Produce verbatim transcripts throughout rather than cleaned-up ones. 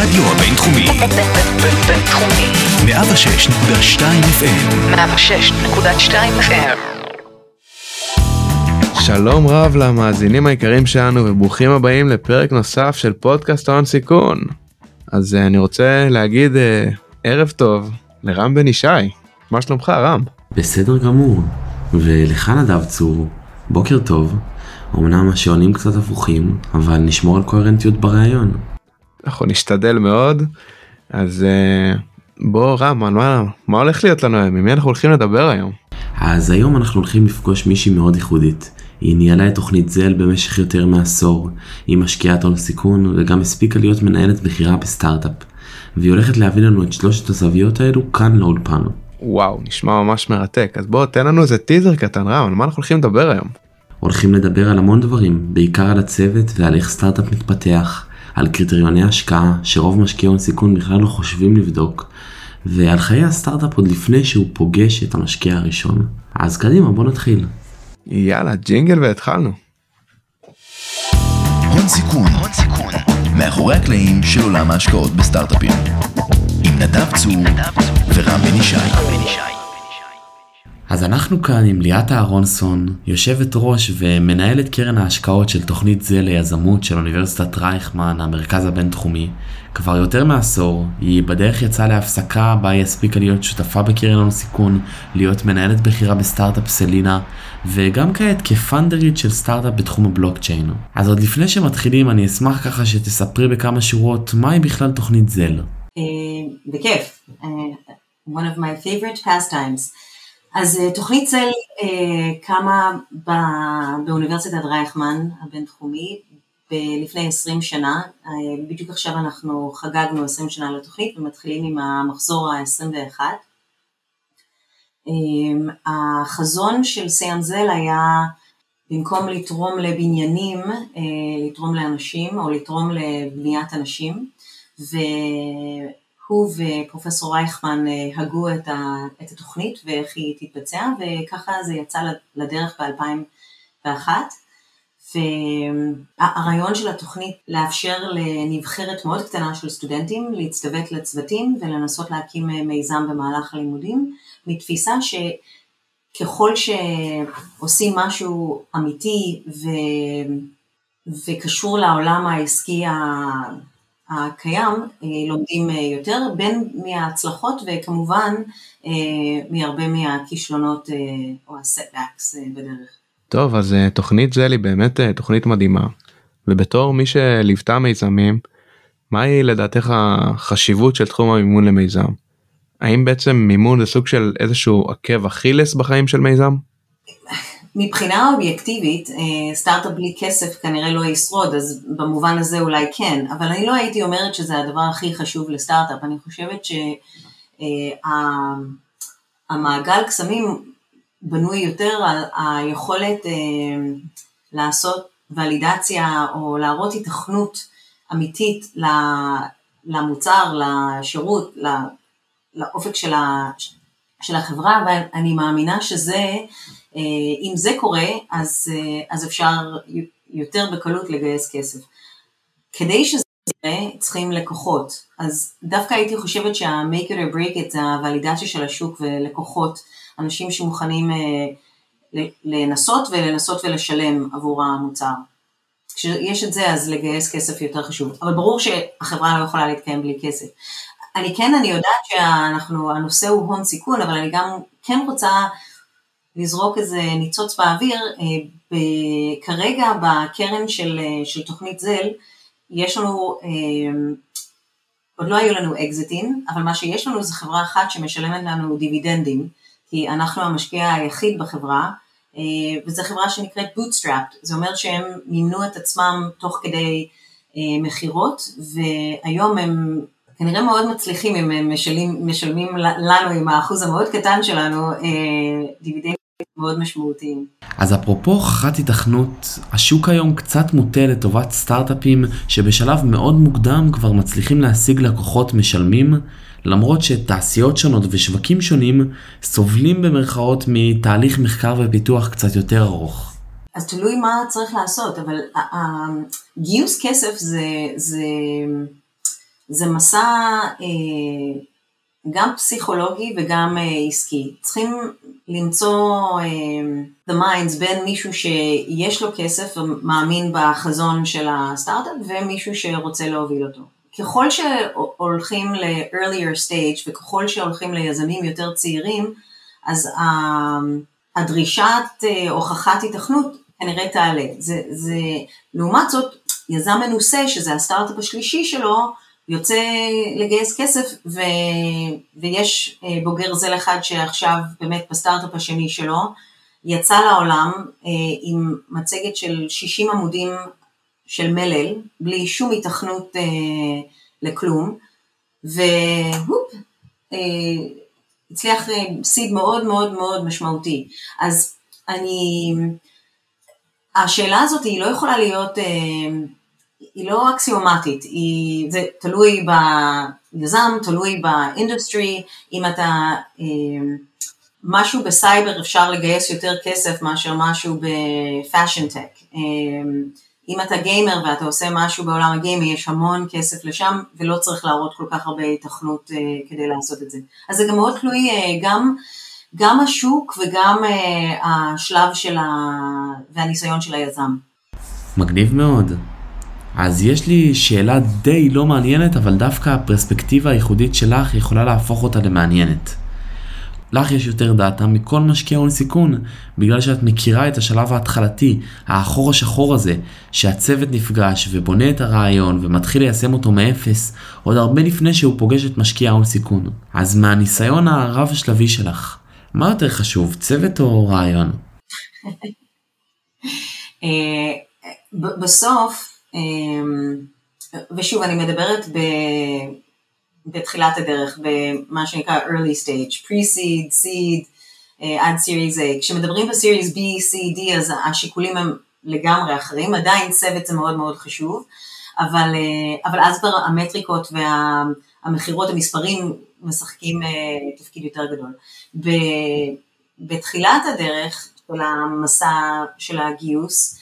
הרדיו הבינתחומי בינתחומי מאה ושש נקודה שתיים אף אם מאה ושש נקודה שתיים אף אם. שלום רב למאזינים היקרים שלנו וברוכים הבאים לפרק נוסף של פודקאסט הון סיכון. אז אני רוצה להגיד ערב טוב לרם בן ישי. מה שלומך רם? בסדר גמור. ולך נדב צור, בוקר טוב. אמנם השעונים קצת הפוכים, אבל נשמור על קוהרנטיות ברעיון. אנחנו נשתדל מאוד. אז בוא רם, מה, מה הולך להיות לנו היום? עם מי אנחנו הולכים לדבר היום? אז היום אנחנו הולכים לפגוש מישהי מאוד ייחודית. היא ניהלה את תוכנית זל במשך יותר מעשור, היא משקיעת הון סיכון וגם הספיקה להיות מנהלת בחירה בסטארט-אפ. והיא הולכת להביא לנו את שלושת הזוויות האלו כאן לאולפן. וואו, נשמע ממש מרתק. אז בוא תן לנו איזה טיזר קטן רם, על מה אנחנו הולכים לדבר היום? הולכים לדבר על המון דברים, בעיקר על הצוות ועל איך סטארט-אפ מתפתח, על קריטריוני השקעה שרוב משקיעי הון סיכון בכלל לא חושבים לבדוק, ועל חיי הסטארט-אפ עוד לפני שהוא פוגש את המשקיע הראשון. אז קדימה, בוא נתחיל. יאללה, ג'ינגל והתחלנו. הון סיכון, הון סיכון, מאחורי הקלעים של עולם ההשקעות בסטארט-אפים. עם נדב צור ורם בן ישי. אז אנחנו כאן עם ליאת אהרונסון, יושבת ראש ומנהלת קרן ההשקעות של תוכנית זל ליזמות של אוניברסיטת רייכמן, המרכז הבינתחומי. כבר יותר מעשור, היא בדרך יצאה להפסקה בה היא הספיקה להיות שותפה בקרן הון סיכון, להיות מנהלת בחירה בסטארט-אפ סלינה, וגם כעת כפאונדרית של סטארט-אפ בתחום הבלוקצ'יין. אז עוד לפני שמתחילים, אני אשמח ככה שתספרי בכמה שורות מהי בכלל תוכנית זל. בכיף. One of my favorite pastimes. אז תוכנית זל קמה באוניברסיטת רייכמן הבינתחומי לפני עשרים שנה, בדיוק עכשיו אנחנו חגגנו עשרים שנה לתוכנית ומתחילים עם המחזור ה-עשרים ואחת. החזון של סיאן זל היה במקום לתרום לבניינים, לתרום לאנשים או לתרום לבניית אנשים, ו... הוא ופרופסור רייכמן הגו את, ה, את התוכנית ואיך היא תתבצע, וככה זה יצא לדרך ב-אלפיים ואחת, והרעיון של התוכנית לאפשר לנבחרת מאוד קטנה של סטודנטים להצטוות לצוותים ולנסות להקים מיזם במהלך הלימודים, מתפיסה שככל שעושים משהו אמיתי ו, וקשור לעולם העסקי ה... הקיים, לומדים יותר, בין מההצלחות וכמובן מהרבה מהכישלונות או הסטבקס בדרך. טוב, אז תוכנית זל היא באמת תוכנית מדהימה, ובתור מי שליוותה מיזמים, מהי לדעתך החשיבות של תחום המימון למיזם? האם בעצם מימון זה סוג של איזשהו עקב אכילס בחיים של מיזם? מבחינה אובייקטיבית, סטארט-אפ בלי כסף כנראה לא ישרוד, אז במובן הזה אולי כן, אבל אני לא הייתי אומרת שזה הדבר הכי חשוב לסטארט-אפ. אני חושבת שהמעגל קסמים בנוי יותר על היכולת לעשות ולידציה או להראות התכנות אמיתית למוצר, לשירות, לאופק של החברה, ואני מאמינה שזה... אם זה קורה, אז, אז אפשר יותר בקלות לגייס כסף. כדי שזה יראה, צריכים לקוחות. אז דווקא הייתי חושבת שה-make it or break it, הוולידציה של השוק ולקוחות, אנשים שמוכנים לנסות ולנסות ולשלם עבור המוצר. כשיש את זה, אז לגייס כסף יותר חשוב. אבל ברור שהחברה לא יכולה להתקיים בלי כסף. אני כן, אני יודעת שהנושא הוא הון סיכון, אבל אני גם כן רוצה... לזרוק איזה ניצוץ באוויר, כרגע בקרן של, של תוכנית זל, יש לנו, עוד לא היו לנו אקזיטים, אבל מה שיש לנו זה חברה אחת שמשלמת לנו דיבידנדים, כי אנחנו המשקיע היחיד בחברה, וזו חברה שנקראת bootstrapped, זה אומר שהם מימנו את עצמם תוך כדי מחירות, והיום הם... כנראה מאוד מצליחים אם הם משלמים, משלמים לנו עם האחוז המאוד קטן שלנו, אה, דיבידנדים מאוד משמעותיים. אז אפרופו חת התכנות, השוק היום קצת מוטה לטובת סטארט-אפים שבשלב מאוד מוקדם כבר מצליחים להשיג לקוחות משלמים, למרות שתעשיות שונות ושווקים שונים סובלים במרכאות מתהליך מחקר ופיתוח קצת יותר ארוך. אז תלוי מה צריך לעשות, אבל גיוס כסף זה... זה... זה מסע אה, גם פסיכולוגי וגם אה, עסקי. צריכים למצוא אה, the minds בין מישהו שיש לו כסף ומאמין בחזון של הסטארט-אפ, ומישהו שרוצה להוביל אותו. ככל שהולכים ל-earlier stage, וככל שהולכים ליזמים יותר צעירים, אז הדרישת הוכחת התכנות כנראה תעלה. זה, זה, לעומת זאת, יזם מנוסה, שזה הסטארט-אפ השלישי שלו, יוצא לגייס כסף, ו, ויש בוגר זל אחד שעכשיו באמת בסטארט-אפ השני שלו, יצא לעולם עם מצגת של שישים עמודים של מלל, בלי שום התכנות אה, לכלום, והופ, אה, הצליח סיד מאוד מאוד מאוד משמעותי. אז אני, השאלה הזאת היא לא יכולה להיות, אה, היא לא אקסיומטית, היא, זה תלוי ביזם, תלוי באינדוסטרי, אם אתה, אה, משהו בסייבר אפשר לגייס יותר כסף מאשר משהו בפאשן טק, אה, אם אתה גיימר ואתה עושה משהו בעולם הגיימי, יש המון כסף לשם, ולא צריך להראות כל כך הרבה תכנות uh, כדי לעשות את זה. אז זה גם מאוד תלוי uh, גם, גם השוק וגם uh, השלב של ה... והניסיון של היזם. מגניב מאוד. אז יש לי שאלה די לא מעניינת, אבל דווקא הפרספקטיבה הייחודית שלך יכולה להפוך אותה למעניינת. לך יש יותר דאטה מכל משקיע הון סיכון, בגלל שאת מכירה את השלב ההתחלתי, האחור השחור הזה, שהצוות נפגש ובונה את הרעיון ומתחיל ליישם אותו מאפס, עוד הרבה לפני שהוא פוגש את משקיע הון סיכון. אז מהניסיון הרב השלבי שלך, מה יותר חשוב, צוות או רעיון? בסוף, ושוב אני מדברת ב... בתחילת הדרך, במה שנקרא early stage, pre-seed, seed, עד series A. כשמדברים ב-series B, C, D, אז השיקולים הם לגמרי אחרים, עדיין צוות זה מאוד מאוד חשוב, אבל, אבל אז המטריקות והמחירות, המספרים, משחקים תפקיד יותר גדול. בתחילת הדרך של המסע של הגיוס,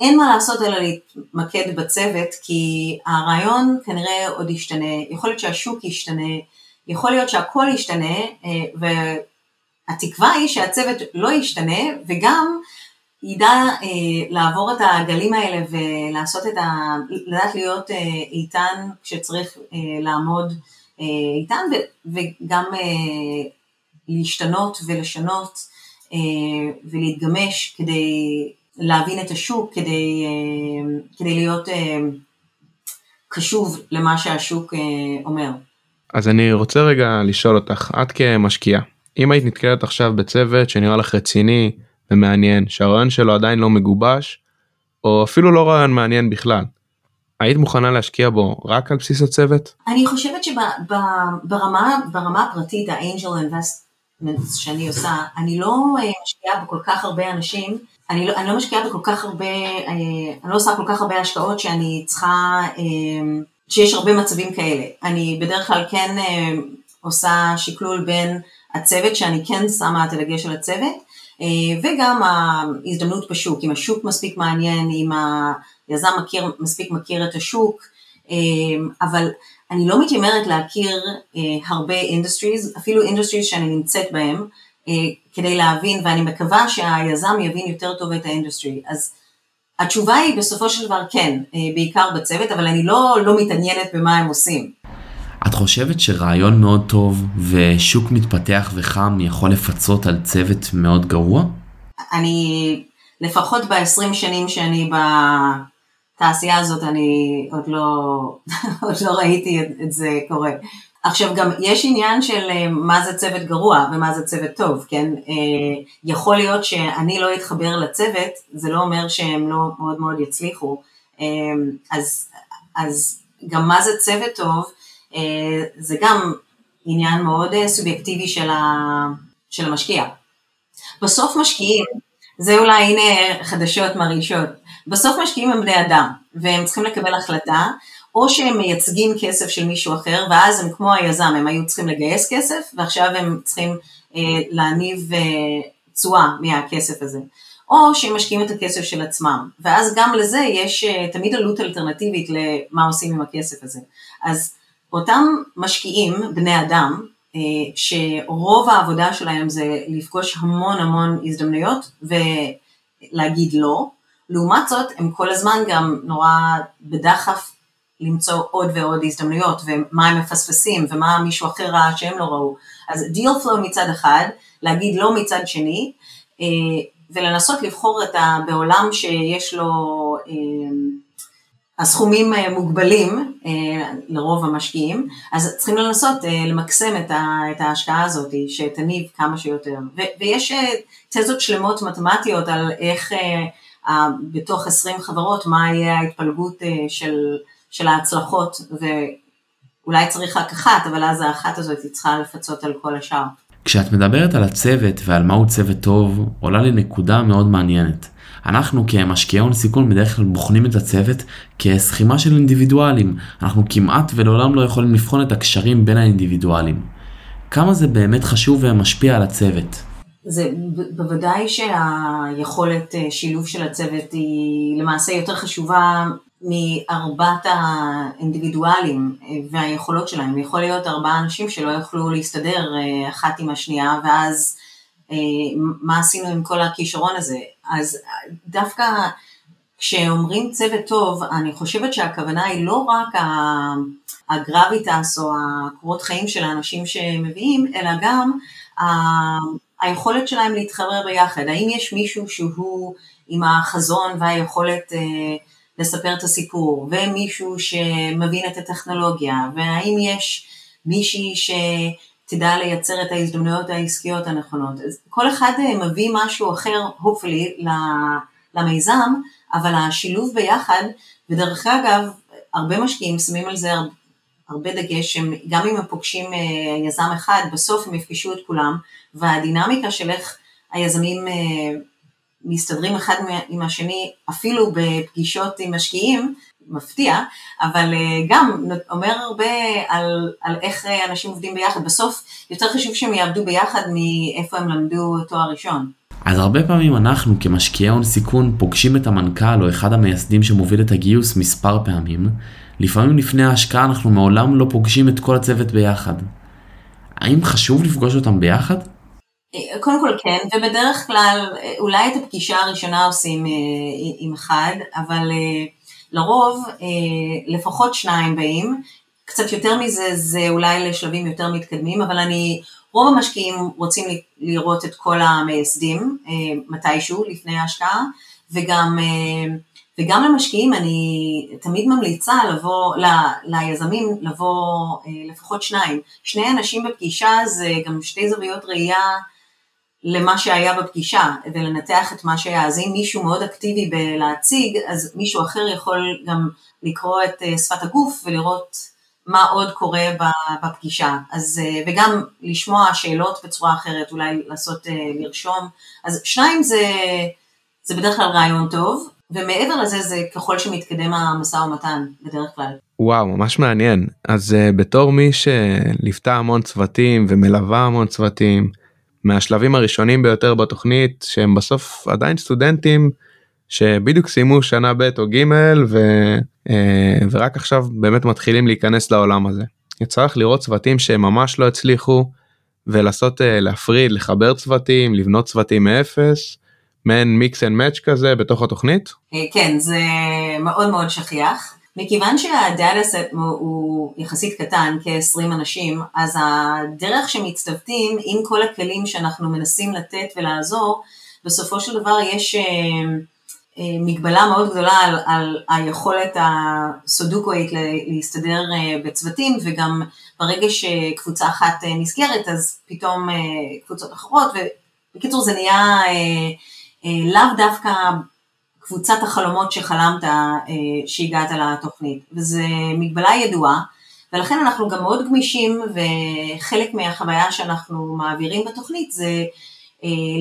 אין מה לעשות אלא להתמקד בצוות, כי הרעיון כנראה עוד ישתנה, יכול להיות שהשוק ישתנה, יכול להיות שהכל ישתנה, והתקווה היא שהצוות לא ישתנה, וגם ידע לעבור את הגלים האלה ולעשות את ה... לדעת להיות איתן כשצריך לעמוד איתן, וגם להשתנות ולשנות ולהתגמש כדי... להבין את השוק כדי, כדי להיות קשוב למה שהשוק אומר. אז אני רוצה רגע לשאול אותך, את כמשקיעה, אם היית נתקלת עכשיו בצוות שנראה לך רציני ומעניין, שהרעיון שלו עדיין לא מגובש, או אפילו לא רעיון מעניין בכלל, היית מוכנה להשקיע בו רק על בסיס הצוות? אני חושבת שברמה, ברמה הפרטית, האנג'ל אינבסטמנטס שאני עושה, אני לא משקיעה בכל כך הרבה אנשים, אני לא, אני לא משקיעה בכל כך הרבה, אני לא עושה כל כך הרבה השקעות שאני צריכה, שיש הרבה מצבים כאלה. אני בדרך כלל כן עושה שיקלול בין הצוות, שאני כן שמה את הדגש על הצוות, וגם ההזדמנות בשוק, אם השוק מספיק מעניין, אם היזם מכיר, מספיק מכיר את השוק, אבל אני לא מתיימרת להכיר הרבה אינדוסטריז, אפילו אינדוסטריז שאני נמצאת בהם, כדי להבין, ואני מקווה שהיזם יבין יותר טוב את האינדוסטרי. אז התשובה היא בסופו של דבר כן, בעיקר בצוות, אבל אני לא, לא מתעניינת במה הם עושים. את חושבת שרעיון מאוד טוב ושוק מתפתח וחם יכול לפצות על צוות מאוד גרוע? אני, לפחות ב-עשרים שנים שאני בתעשייה הזאת, אני עוד לא, עוד לא ראיתי את, את זה קורה. עכשיו גם יש עניין של מה זה צוות גרוע ומה זה צוות טוב, כן? יכול להיות שאני לא אתחבר לצוות, זה לא אומר שהם לא מאוד מאוד יצליחו, אז, אז גם מה זה צוות טוב, זה גם עניין מאוד סובייקטיבי של, ה, של המשקיע. בסוף משקיעים, זה אולי הנה חדשות מרעישות, בסוף משקיעים הם בני אדם, והם צריכים לקבל החלטה, או שהם מייצגים כסף של מישהו אחר, ואז הם כמו היזם, הם היו צריכים לגייס כסף, ועכשיו הם צריכים אה, להניב תשואה אה, מהכסף הזה. או שהם משקיעים את הכסף של עצמם, ואז גם לזה יש אה, תמיד עלות אלטרנטיבית למה עושים עם הכסף הזה. אז אותם משקיעים, בני אדם, שרוב העבודה שלהם זה לפגוש המון המון הזדמנויות ולהגיד לא, לעומת זאת הם כל הזמן גם נורא בדחף למצוא עוד ועוד הזדמנויות ומה הם מפספסים ומה מישהו אחר ראה שהם לא ראו. אז דיל פלו מצד אחד, להגיד לא מצד שני, ולנסות לבחור את ה... בעולם שיש לו הסכומים מוגבלים לרוב המשקיעים, אז צריכים לנסות למקסם את ההשקעה הזאת, שתניב כמה שיותר. ויש תזות שלמות מתמטיות על איך בתוך עשרים חברות, מה יהיה ההתפלגות של, של ההצלחות, ואולי צריך רק אחת, אבל אז האחת הזאת צריכה לפצות על כל השאר. כשאת מדברת על הצוות ועל מהו צוות טוב, עולה לי נקודה מאוד מעניינת. אנחנו כמשקיעי הון סיכון בדרך כלל בוחנים את הצוות כסכימה של אינדיבידואלים. אנחנו כמעט ולעולם לא יכולים לבחון את הקשרים בין האינדיבידואלים. כמה זה באמת חשוב ומשפיע על הצוות? זה בוודאי שהיכולת שילוב של הצוות היא למעשה יותר חשובה מארבעת האינדיבידואלים והיכולות שלהם. יכול להיות ארבעה אנשים שלא יוכלו להסתדר אחת עם השנייה, ואז מה עשינו עם כל הכישרון הזה? אז דווקא כשאומרים צוות טוב, אני חושבת שהכוונה היא לא רק הגרביטס או הקורות חיים של האנשים שמביאים, אלא גם היכולת שלהם להתחבר ביחד. האם יש מישהו שהוא עם החזון והיכולת לספר את הסיפור, ומישהו שמבין את הטכנולוגיה, והאם יש מישהי שתדע לייצר את ההזדמנויות העסקיות הנכונות. כל אחד מביא משהו אחר, hopefully, למיזם, אבל השילוב ביחד, ודרך אגב, הרבה משקיעים שמים על זה הרבה דגש, גם אם הם פוגשים יזם אחד, בסוף הם יפגשו את כולם, והדינמיקה של איך היזמים מסתדרים אחד עם השני, אפילו בפגישות עם משקיעים, מפתיע, אבל גם אומר הרבה על, על איך אנשים עובדים ביחד. בסוף יותר חשוב שהם יעבדו ביחד מאיפה הם למדו תואר ראשון. אז הרבה פעמים אנחנו כמשקיעי הון סיכון פוגשים את המנכ"ל או אחד המייסדים שמוביל את הגיוס מספר פעמים. לפעמים לפני ההשקעה אנחנו מעולם לא פוגשים את כל הצוות ביחד. האם חשוב לפגוש אותם ביחד? קודם כל כן, ובדרך כלל אולי את הפגישה הראשונה עושים עם אחד, אבל לרוב לפחות שניים באים, קצת יותר מזה זה אולי לשלבים יותר מתקדמים, אבל אני, רוב המשקיעים רוצים לראות את כל המייסדים מתישהו לפני ההשקעה, וגם, וגם למשקיעים אני תמיד ממליצה לבוא, ל, ליזמים לבוא לפחות שניים, שני אנשים בפגישה זה גם שתי זוויות ראייה למה שהיה בפגישה, ולנתח את מה שהיה. אז אם מישהו מאוד אקטיבי בלהציג, אז מישהו אחר יכול גם לקרוא את שפת הגוף, ולראות מה עוד קורה בפגישה, אז, וגם לשמוע שאלות בצורה אחרת, אולי לעשות, לרשום, אז שניים זה, זה בדרך כלל רעיון טוב, ומעבר לזה זה ככל שמתקדם המשא ומתן, בדרך כלל. וואו, ממש מעניין. אז בתור מי שליוותה המון צוותים, ומלווה המון צוותים, מהשלבים הראשונים ביותר בתוכנית, שהם בסוף עדיין סטודנטים, שבדיוק סיימו שנה ב' או ג' ו... ורק עכשיו באמת מתחילים להיכנס לעולם הזה. צריך לראות צוותים שהם ממש לא הצליחו, ולעשות, להפריד, לחבר צוותים, לבנות צוותים מאפס, מעין מיקס אנד מאץ' כזה בתוך התוכנית? כן, זה מאוד מאוד שכיח. מכיוון שהדאטה סט הוא יחסית קטן, כ-עשרים אנשים, אז הדרך שמצטוותים עם כל הכלים שאנחנו מנסים לתת ולעזור, בסופו של דבר יש מגבלה מאוד גדולה על, על היכולת הסודוקואית להסתדר בצוותים, וגם ברגע שקבוצה אחת נסגרת, אז פתאום קבוצות אחרות, ובקיצור זה נהיה לאו דווקא קבוצת החלומות שחלמת שהגעת לתוכנית, וזה מגבלה ידועה, ולכן אנחנו גם מאוד גמישים, וחלק מהחוויה שאנחנו מעבירים בתוכנית זה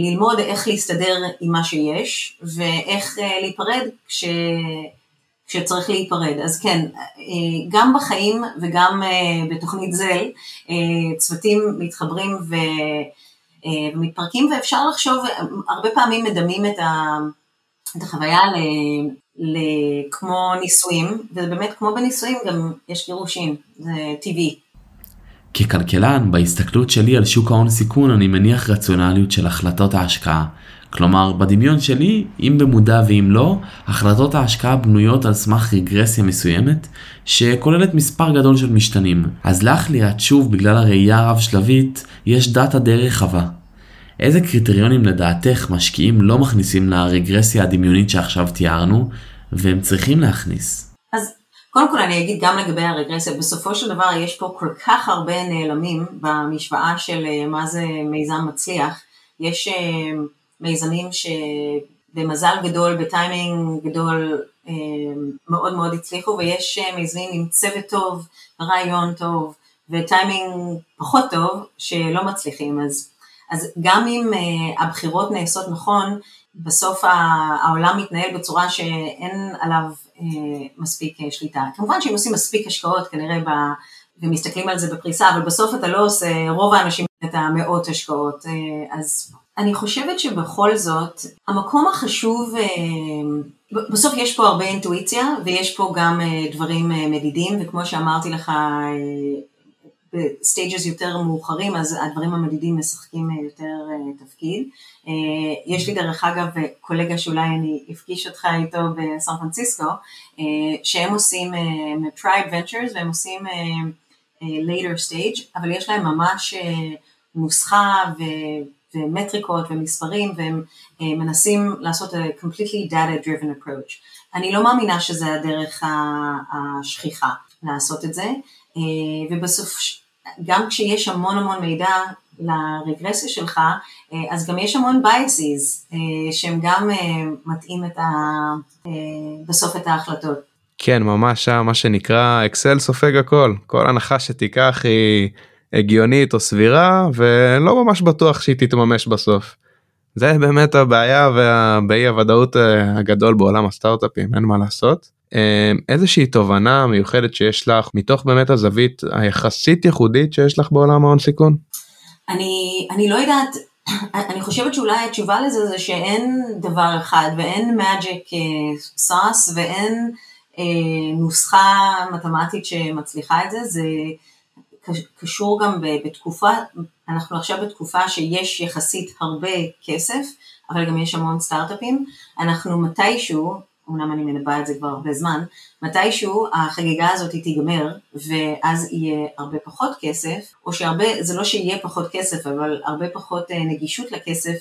ללמוד איך להסתדר עם מה שיש, ואיך להיפרד כש... כשצריך להיפרד. אז כן, גם בחיים וגם בתוכנית זל, צוותים מתחברים ומתפרקים, ואפשר לחשוב, הרבה פעמים מדמים את ה... את החוויה כמו נישואים, ובאמת כמו בנישואים גם יש גירושים, זה טבעי. ככלכלן, בהסתכלות שלי על שוק ההון סיכון, אני מניח רציונליות של החלטות ההשקעה. כלומר, בדמיון שלי, אם במודע ואם לא, החלטות ההשקעה בנויות על סמך רגרסיה מסוימת, שכוללת מספר גדול של משתנים. אז לך ליאת, שוב, בגלל הראייה הרב-שלבית, יש דאטה די רחבה. איזה קריטריונים לדעתך משקיעים לא מכניסים לרגרסיה הדמיונית שעכשיו תיארנו, והם צריכים להכניס? אז קודם כל אני אגיד גם לגבי הרגרסיה, בסופו של דבר יש פה כל כך הרבה נעלמים במשוואה של מה זה מיזם מצליח. יש מיזמים שבמזל גדול, בטיימינג גדול מאוד מאוד הצליחו, ויש מיזמים עם צוות טוב, רעיון טוב וטיימינג פחות טוב שלא מצליחים. אז אז גם אם הבחירות נעשות נכון, בסוף העולם מתנהל בצורה שאין עליו מספיק שליטה. כמובן שאם עושים מספיק השקעות, כנראה, ומסתכלים על זה בפריסה, אבל בסוף אתה לא עושה, רוב האנשים את המאות השקעות. אז אני חושבת שבכל זאת, המקום החשוב, בסוף יש פה הרבה אינטואיציה, ויש פה גם דברים מדידים, וכמו שאמרתי לך, בסטייג'ס יותר מאוחרים, אז הדברים המדידים משחקים יותר תפקיד. יש לי דרך אגב קולגה שאולי אני אפגיש אותך איתו בסן פרנסיסקו, שהם עושים Pride Ventures והם עושים later stage, אבל יש להם ממש נוסחה ו... ומטריקות ומספרים, והם מנסים לעשות a completely data-driven approach. אני לא מאמינה שזה הדרך השכיחה לעשות את זה, ובסוף, גם כשיש המון המון מידע לרגרסיה שלך, אז גם יש המון biases, שהם גם מתאים את ה... בסוף את ההחלטות. כן, ממש, מה שנקרא, אקסל סופג הכל, כל הנחה שתיקח היא הגיונית או סבירה, ולא ממש בטוח שהיא תתממש בסוף. זה באמת הבעיה והבאי הוודאות הגדול בעולם הסטארט-אפים, אין מה לעשות. איזושהי תובנה מיוחדת שיש לך, מתוך באמת הזווית היחסית ייחודית שיש לך בעולם ההון סיכון? אני, אני לא יודעת, אני חושבת שאולי התשובה לזה זה שאין דבר אחד, ואין magic sauce, ואין אה, נוסחה מתמטית שמצליחה את זה, זה קשור גם בתקופה, אנחנו עכשיו בתקופה שיש יחסית הרבה כסף, אבל גם יש המון סטארט-אפים, אנחנו מתישהו, אמנם אני מנבא את זה כבר הרבה זמן, מתישהו החגיגה הזאת תיגמר, ואז יהיה הרבה פחות כסף, או שהרבה, זה לא שיהיה פחות כסף, אבל הרבה פחות נגישות לכסף,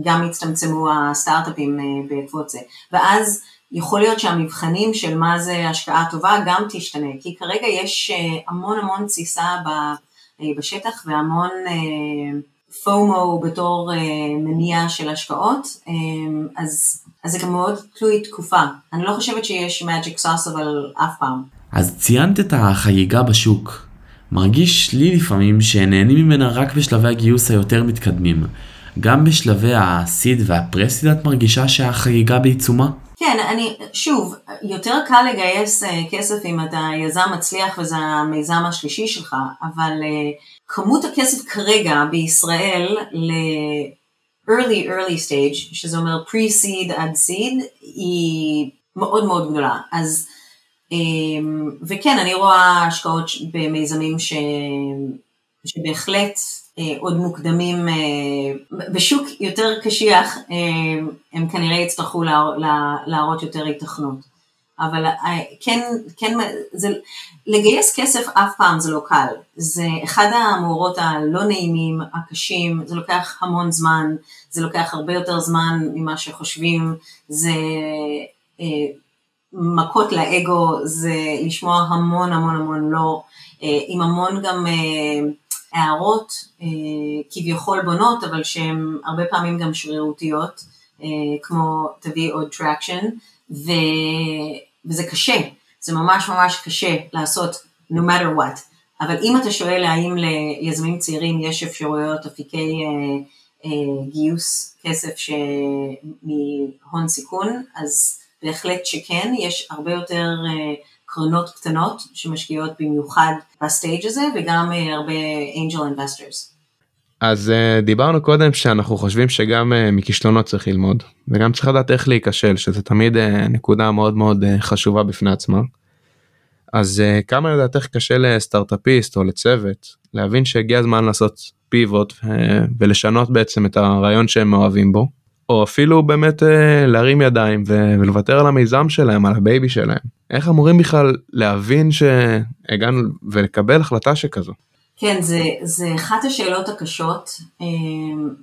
גם יצטמצמו הסטארט-אפים בעקבות זה. ואז יכול להיות שהמבחנים של מה זה השקעה טובה גם תשתנה, כי כרגע יש המון המון ציסה בשטח, והמון פומו בתור מניע של השקעות, אז... אז זה גם מאוד תלוי תקופה. אני לא חושבת שיש magic sauce, אבל אף פעם. אז ציינת את החגיגה בשוק. מרגיש לי לפעמים שנהנים ממנה רק בשלבי הגיוס היותר מתקדמים. גם בשלבי הסיד והפרסיד את מרגישה שהחגיגה בעיצומה? כן, אני, שוב, יותר קל לגייס כסף אם אתה יזם מצליח וזה המיזם השלישי שלך, אבל כמות הכסף כרגע בישראל ל... early early stage, שזה אומר pre-seed עד seed, היא מאוד מאוד גדולה. אז, וכן, אני רואה השקעות במיזמים ש, שבהחלט עוד מוקדמים, בשוק יותר קשיח, הם כנראה יצטרכו להראות יותר התכנות. אבל כן, כן, זה, לגייס כסף אף פעם זה לא קל, זה אחד המאורות הלא נעימים, הקשים, זה לוקח המון זמן, זה לוקח הרבה יותר זמן ממה שחושבים, זה אה, מכות לאגו, זה לשמוע המון המון המון לא, אה, עם המון גם אה, הערות אה, כביכול בונות, אבל שהן הרבה פעמים גם שרירותיות, אה, כמו תביא עוד טראקשן, ו... וזה קשה, זה ממש ממש קשה לעשות no matter what, אבל אם אתה שואל האם ליזמים צעירים יש אפשרויות אפיקי אה, אה, גיוס כסף ש... מהון סיכון, אז בהחלט שכן, יש הרבה יותר אה, קרנות קטנות שמשקיעות במיוחד בסטייג' הזה, וגם אה, הרבה angel investors. אז דיברנו קודם שאנחנו חושבים שגם מכישלונות צריך ללמוד, וגם צריך לדעת איך להיכשל, שזה תמיד נקודה מאוד מאוד חשובה בפני עצמה. אז כמה לדעת איך קשה לסטארט-אפיסט או לצוות, להבין שהגיע הזמן לעשות פיבוט, ולשנות בעצם את הרעיון שהם אוהבים בו, או אפילו באמת להרים ידיים ולוותר על המיזם שלהם, על הבייבי שלהם. איך אמורים בכלל להבין שהגענו ולקבל החלטה שכזו? כן, זה, זה אחת השאלות הקשות,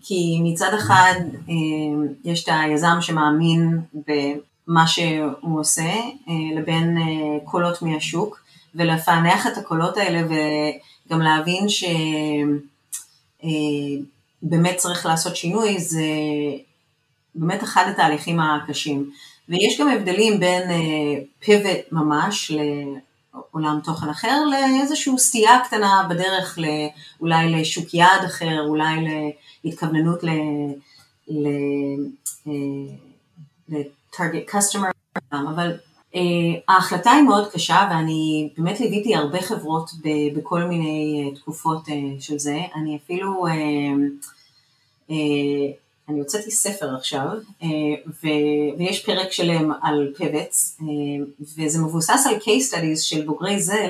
כי מצד אחד יש את היזם שמאמין במה שהוא עושה, לבין קולות מהשוק, ולפענח את הקולות האלה וגם להבין שבאמת צריך לעשות שינוי, זה באמת אחד התהליכים הקשים. ויש גם הבדלים בין פיבוט ממש לפענח, עולם תוכן אחר, לאיזשהו סטייה קטנה בדרך, אולי לשוק יעד אחר, אולי להתכווננות ל-target customer, אבל ההחלטה היא מאוד קשה, ואני באמת ליוויתי הרבה חברות בכל מיני תקופות של זה. אני אפילו, אני הוצאתי ספר עכשיו, ויש פרק שלם על פיבוטס, וזה מבוסס על case studies של בוגרי זל,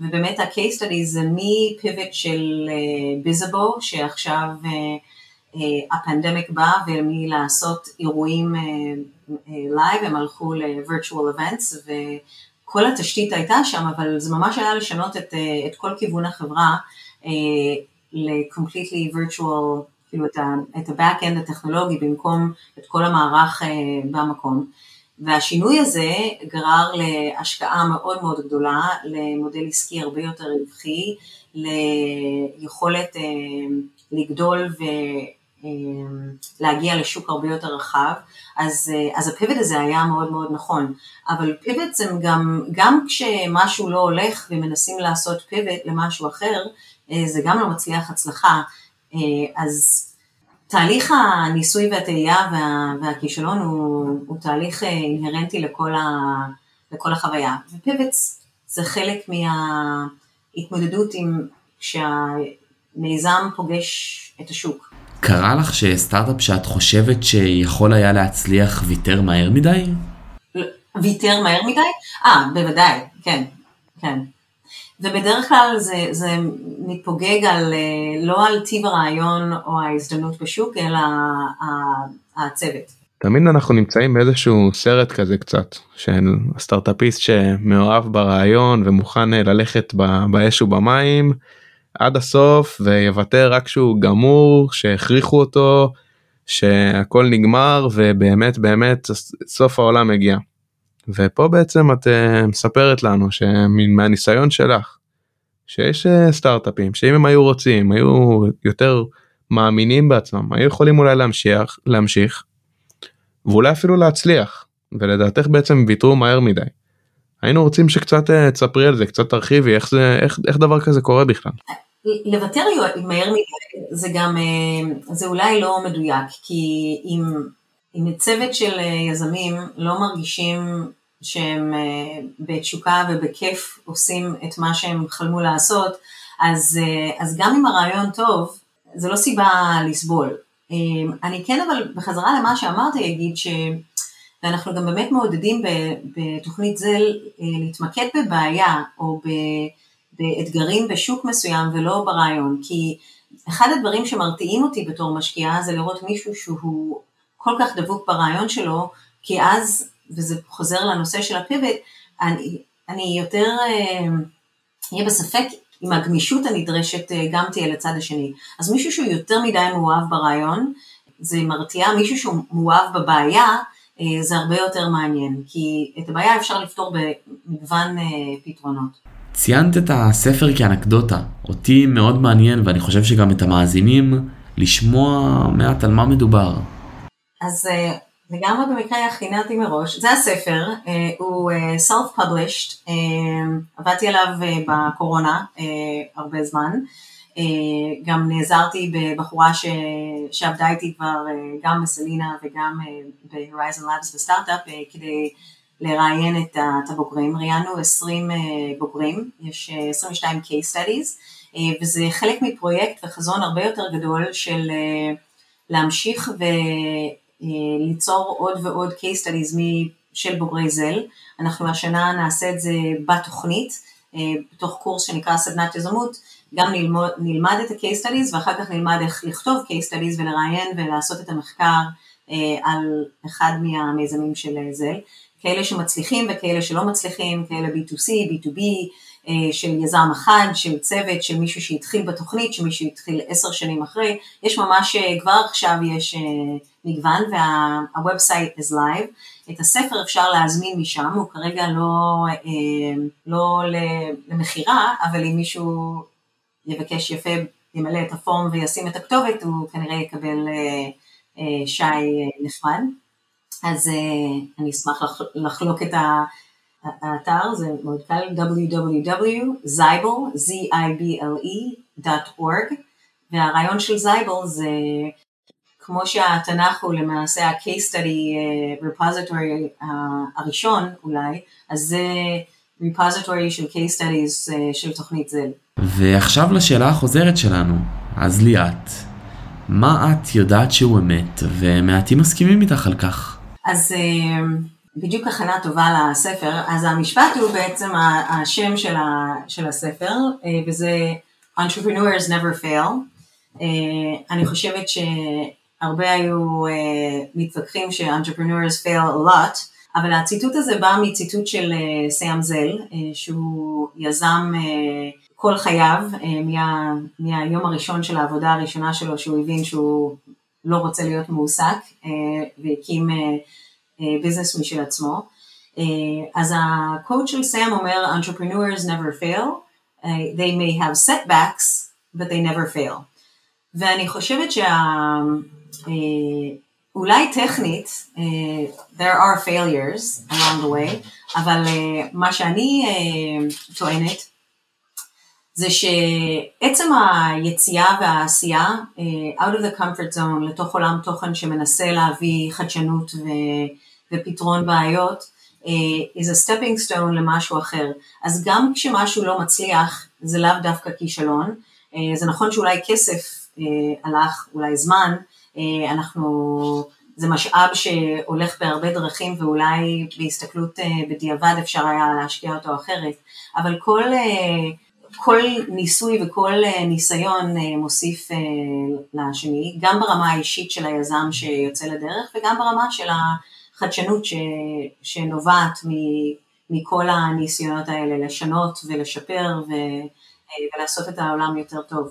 ובאמת ה-case studies זה מפיבוט של ביזבו, שעכשיו הפנדמיק בא, ומלעשות אירועים לייב, הם הלכו ל-virtual events, וכל התשתית הייתה שם, אבל זה ממש היה לשנות את, את כל כיוון החברה, ל-completely virtual כאילו את, את ה-back-end הטכנולוגי, במקום את כל המערך אה, במקום. והשינוי הזה גרר להשקעה מאוד מאוד גדולה, למודל עסקי הרבה יותר רווחי, ליכולת אה, לגדול ולהגיע אה, לשוק הרבה יותר רחב. אז, אה, אז הפיבוט הזה היה מאוד מאוד נכון. אבל פיבוט זה גם, גם כשמשהו לא הולך ומנסים לעשות פיבוט למשהו אחר, אה, זה גם לא מצליח הצלחה. אז תהליך הניסוי והתהייה והכישלון הוא, הוא תהליך אינהרנטי לכל, ה, לכל החוויה. ופיבוטס זה חלק מההתמודדות עם כשהמיזם פוגש את השוק. קרה לך שסטארט-אפ שאת חושבת שיכול היה להצליח ויתר מהר מדי? ויתר מהר מדי? אה, בוודאי, כן, כן. ובדרך כלל זה, זה מתפוגג על, לא על טיב הרעיון או ההזדמנות בשוק, אלא הצוות. תמיד אנחנו נמצאים באיזשהו סרט כזה קצת, של הסטארט-אפיסט שמאוהב ברעיון ומוכן ללכת באש ובמים עד הסוף, ויוותר רק שהוא גמור, שהכריחו אותו, שהכל נגמר, ובאמת באמת סוף העולם מגיע. ופה בעצם את מספרת לנו מהניסיון שלך, שיש סטארט-אפים, שאם הם היו רוצים, היו יותר מאמינים בעצמם, היו יכולים אולי להמשיך, להמשיך, ואולי אפילו להצליח, ולדעתך בעצם ויתרו מהר מדי. היינו רוצים שקצת תספרי על זה, קצת תרחיבי, איך, זה, איך, איך דבר כזה קורה בכלל? לוותר מהר מדי, זה גם, זה אולי לא מדויק, כי אם... אם צוות של יזמים לא מרגישים שהם בתשוקה ובכיף עושים את מה שהם חלמו לעשות, אז, אז גם אם הרעיון טוב, זה לא סיבה לסבול. אני כן, אבל בחזרה למה שאמרתי, אגיד ש... ואנחנו גם באמת מעודדים בתוכנית זל להתמקד בבעיה, או באתגרים בשוק מסוים ולא ברעיון, כי אחד הדברים שמרתיעים אותי בתור משקיעה, זה לראות מישהו שהוא... כל כך דבוק ברעיון שלו, כי אז, וזה חוזר לנושא של הפיבוט, אני, אני יותר, יהיה בספק, עם הגמישות הנדרשת גם תהיה לצד השני. אז מישהו שהוא יותר מדי מאוהב ברעיון, זה מרתיע, מישהו שהוא מאוהב בבעיה, זה הרבה יותר מעניין, כי את הבעיה אפשר לפתור במגוון פתרונות. ציינת את הספר כאנקדוטה, אותי מאוד מעניין, ואני חושב שגם את המאזינים, לשמוע מעט על מה מדובר. אז לגמרי במקרה הכינתי מראש, זה הספר, הוא self-published, עבדתי עליו בקורונה הרבה זמן, גם נעזרתי בבחורה ש... שעבדה איתי כבר גם בסלינה וגם ב-Horizon Labs בסטארט-אפ, כדי לראיין את, את הבוגרים, ראיינו עשרים בוגרים, יש עשרים ושתיים case studies, וזה חלק מפרויקט וחזון הרבה יותר גדול של להמשיך וליצור עוד ועוד case studies של בוגרי זל. אנחנו השנה נעשה את זה בתוכנית, בתוך קורס שנקרא סדנת יזמות, גם נלמוד, נלמד את ה-case studies, ואחר כך נלמד איך לכתוב case studies ולראיין ולעשות את המחקר על אחד מהמיזמים של זל, כאלה שמצליחים וכאלה שלא מצליחים, כאלה בי טו סי, בי טו בי, של יזם אחד, של צוות, של מישהו שהתחיל בתוכנית, של מישהו שהתחיל עשר שנים אחרי, יש ממש, כבר עכשיו יש מגוון, וה-website is live, את הספר אפשר להזמין משם, הוא כרגע לא, לא למחירה, אבל אם מישהו יבקש יפה, ימלא את הפורם וישים את הכתובת, הוא כנראה יקבל שי נחמד, אז אני אשמח לחלוק את האתר, זה מאוד קל, דאבליו דאבליו דאבליו דוט זייבל דוט אורג, והרעיון של זייבל זה, כמו שהתנ"ך הוא למעשה ה-case study repository הראשון אולי, אז זה repository של case studies של תוכנית זל. ועכשיו לשאלה החוזרת שלנו, אז ליאת, מה את יודעת שהוא אמת, ומעטים מסכימים איתך על כך? אז בדיוק הכנה טובה לספר, אז המשפט הוא בעצם השם של, ה, של הספר, וזה Entrepreneurs Never Fail. אני חושבת שהרבה היו מתווכחים ש-Entrepreneurs Fail a lot, אבל הציטוט הזה בא מציטוט של סאם זל, שהוא יזם כל חייו, מה, מהיום הראשון של העבודה הראשונה שלו, שהוא הבין שהוא לא רוצה להיות מועסק, והקים ביזנס משל עצמו. אז הקוד של סאם אומר, Entrepreneurs never fail, they may have setbacks, but they never fail. ואני חושבת שאולי טכנית, there are failures along the way, אבל מה שאני טוענת, זה שעצם היציאה והעשייה, out of the comfort zone, לתוך עולם תוכן שמנסה להביא חדשנות ו- ופתרון בעיות, is a stepping stone למשהו אחר. אז גם כשמשהו לא מצליח, זה לאו דווקא כישלון, זה נכון שאולי כסף הלך, אולי זמן, אנחנו, זה משאב שהולך בהרבה דרכים, ואולי בהסתכלות בדיעבד אפשר היה להשקיע אותו אחרת, אבל כל... כל ניסוי וכל ניסיון מוסיף לשני, גם ברמה האישית של היזם שיוצא לדרך, וגם ברמה של החדשנות ש... שנובעת מ... מכל הניסיונות האלה, לשנות ולשפר ו... ולעשות את העולם יותר טוב.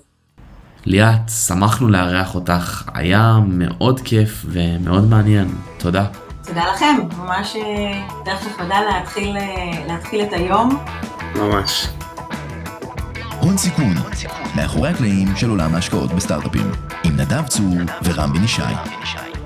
ליאת, שמחנו לארח אותך, היה מאוד כיף ומאוד מעניין, תודה. תודה לכם, ממש דרך נחמדה להתחיל, להתחיל את היום. ממש. הון סיכון, מאחורי הקלעים של עולם ההשקעות בסטארט-אפים, עם נדב צור ורמבי נשי.